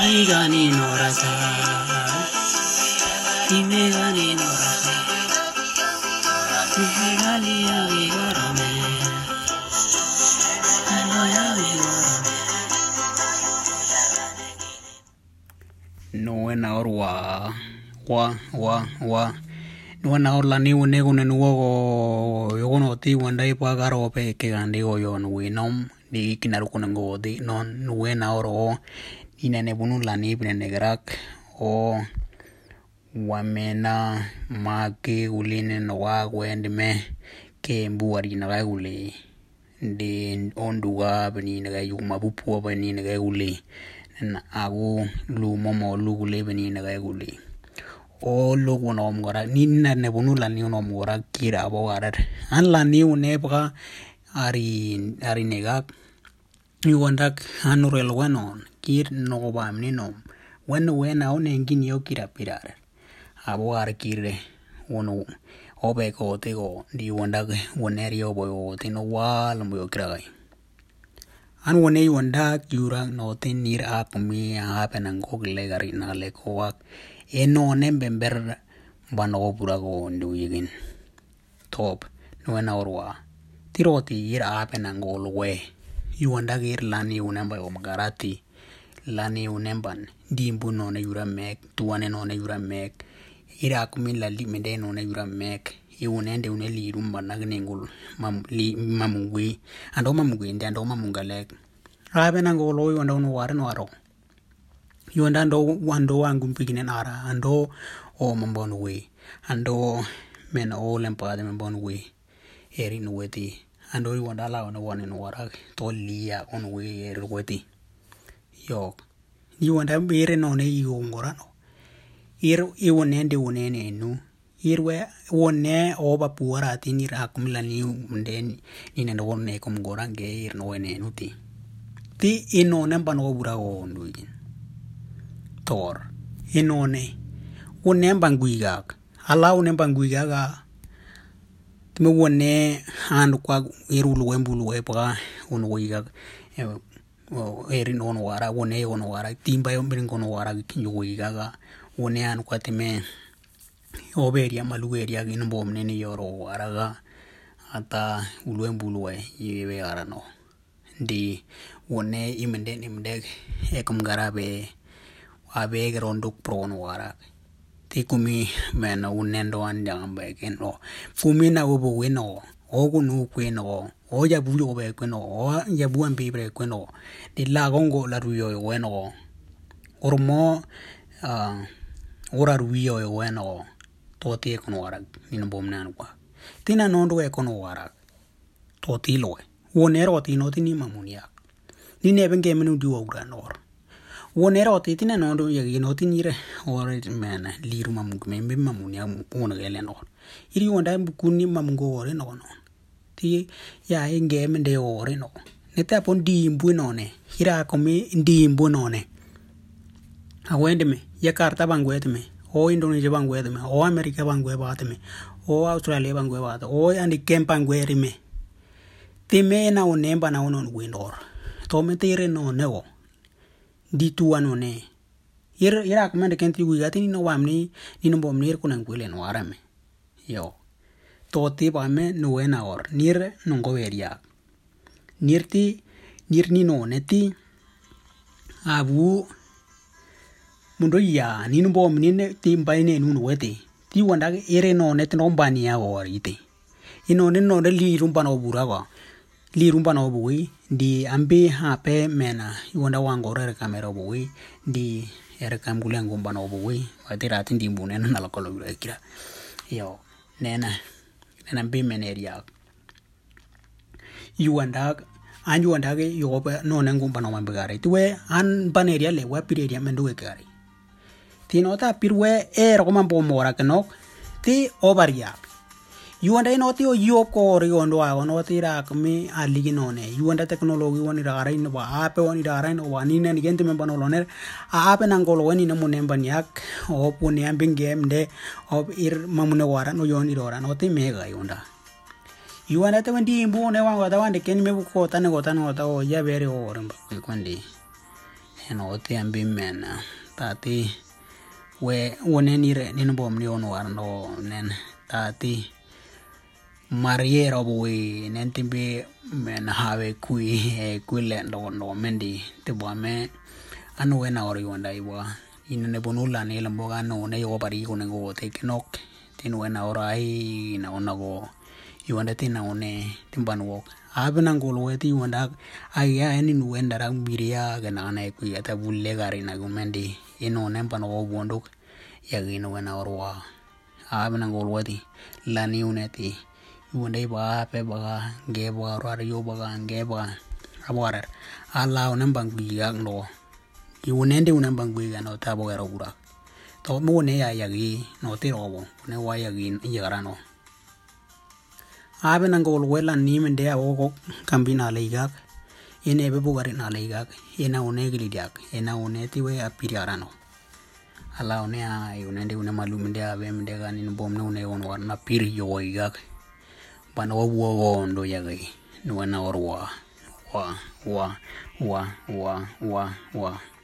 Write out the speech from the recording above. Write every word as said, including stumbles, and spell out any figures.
愛がに乗らざ夢がに乗らざ夢がにやびごろめあのやびごろめno en ahor wa wa wa wa no en ahor la ni un ego ne nuogo yo no ti wanda i pa garo pe ke gandigo yo no winom ni kinaru kunango di non no en ahor o inene bunun lani binen negrak o wamena maki ulinen noa gwendme ke mbuari naga uli de onduga beni naga yuma bupu beni naga uli na agu lumomo lugule beni naga uli o lugu no mgora ninna ne bunun lani no mgora kira bogarar an lani unebga ari ari negak Iwandak hanurel wenon kir no bam ninom wen wen aun engin yo kira pirar abo ar kirre wono obe ko tego di wandak wonerio boyo tino wal mo yo kragai an wonei wandak jurang no tin nir ap mi ap nan ko legari na le ko ak eno nem bember banogo purago ndu yigin top no na orwa tiroti ir ap nan go lwe Iwanda gir lani unemba omgarati lani unemban dimbu nona yura mek tuane nona yura mek ira kumin lali mede nona yura mek iwunende uneli rumba nagnengul mamli mamungui ando mamungui ndi ando mamungalek rabe nangolo iwanda uno warno aro iwanda ando wando wangum piginen ara ando o mambonwe ando men o lempade mambonwe erin weti Ando iwanda la ono wani no warak to liya ono we erweti yok iwanda bere no ne yongorano ir iwone ndi wonene nu irwe wonne oba puara tinir akumla ni mden ni ne wonne kom gorange ir no wene nu ti ti inone bano bura ondu tor inone wonne banguiga ala wonne banguiga me wone handu kwa irulu wembulu wepa ono wiga erin ono wara wone ono wara timba yombin ono wara kinyo wiga ga wone anu kwa teme oberia malueria ginombo mnene yoro wara ga ata ulwembulu we yebe arano ndi wone imende nimde ekum garabe abe geronduk pro ono wara Tikumi mena unendo andang beken o fumina ubu weno o gunu kweno o ya buyo be kweno o ya buan bibre kweno di lagongo la ruyo weno ormo ah ora ruyo weno toti kono ara minombomnan kwa tina nondo e kono ara toti lo wonero tino tini mamunia ni neben gemenu duo granor Wonero titina nondo yagi no tinire ore mena liru mamugme mamunia muona gele no iri wonda bukuni mamungo ore no no ti ya inge mende ore no neta pon dimbu none hira komi dimbu none awendeme yakarta bangwetme o indonesia bangwetme o america bangwetme o australia bangwetme o andi kempang gwerime timena onemba na onon winor tometire no nego Di tuano ne ira ira akman de kenti wigati ni no wamni ni no bomni ir kunan kwele no arame yo toti bame no ena or nir nongo beria nirti nir ni no neti abu mundo ya ni no bomni ne timbai ne nu wete ti wanda ere no net no bani ya or ite ino ne no de li rumba no burawa li rumba no buwi di ambi hape mena iwanda wangore rekamero buwi di rekam gulang gumba no buwi wati ratin di bunena nalakolo kira yo nena nena ambi meneria iwanda an iwanda ge yoba no nangumba no mambegare tuwe an baneria le wa pireria menduwe kare tinota pirwe er ko mambo mora kenok ti obaria Iwanda inoti o yoko rigondo a onoti rakmi aliginone iwanda teknologi woni rarai no ba ape woni rarai no wani ne gente me banoloner a ape nangolo woni no munemba nyak o puni ambing game de ob ir mamune wara no yoni dora no te mega iwanda iwanda te wendi imbu ne wanga ta wande ken me buko ta ne gota no ta o ya bere o remba kwandi en otian bimmen tati we wonen ire nin bom ni on warno nen tati mariero bui nen timbi men have kui e kuile no no mendi tibame anu ena ori wanda iwa inene bonula ni lamboga no ne yo pari ko nego tekinok tinu ena orai na onago iwanda tinaone timbanwok abena ngolwe ti wanda aya eni nuenda rambiria kana na ku yata bulle gari na gumendi eno nempano wondok yagino wana orwa abena ngolwe ti lani uneti wonde ba pe ba ngebo rar yo ba ngebo abora ala onambang biya no iwonende unambang biya no tabo garo gura to mo ne ya yagi no te robo ne wa yagi yagrano abe nangol wela ni men de awo kambina leigak ene be bugari na leigak ena one gilidak ena one tiwe apiriarano ala one ay unende une malum de abe men de ganin bomne une on warna pir yo igak bano wo wo ndo yagi no na orwa wa wa wa wa wa wa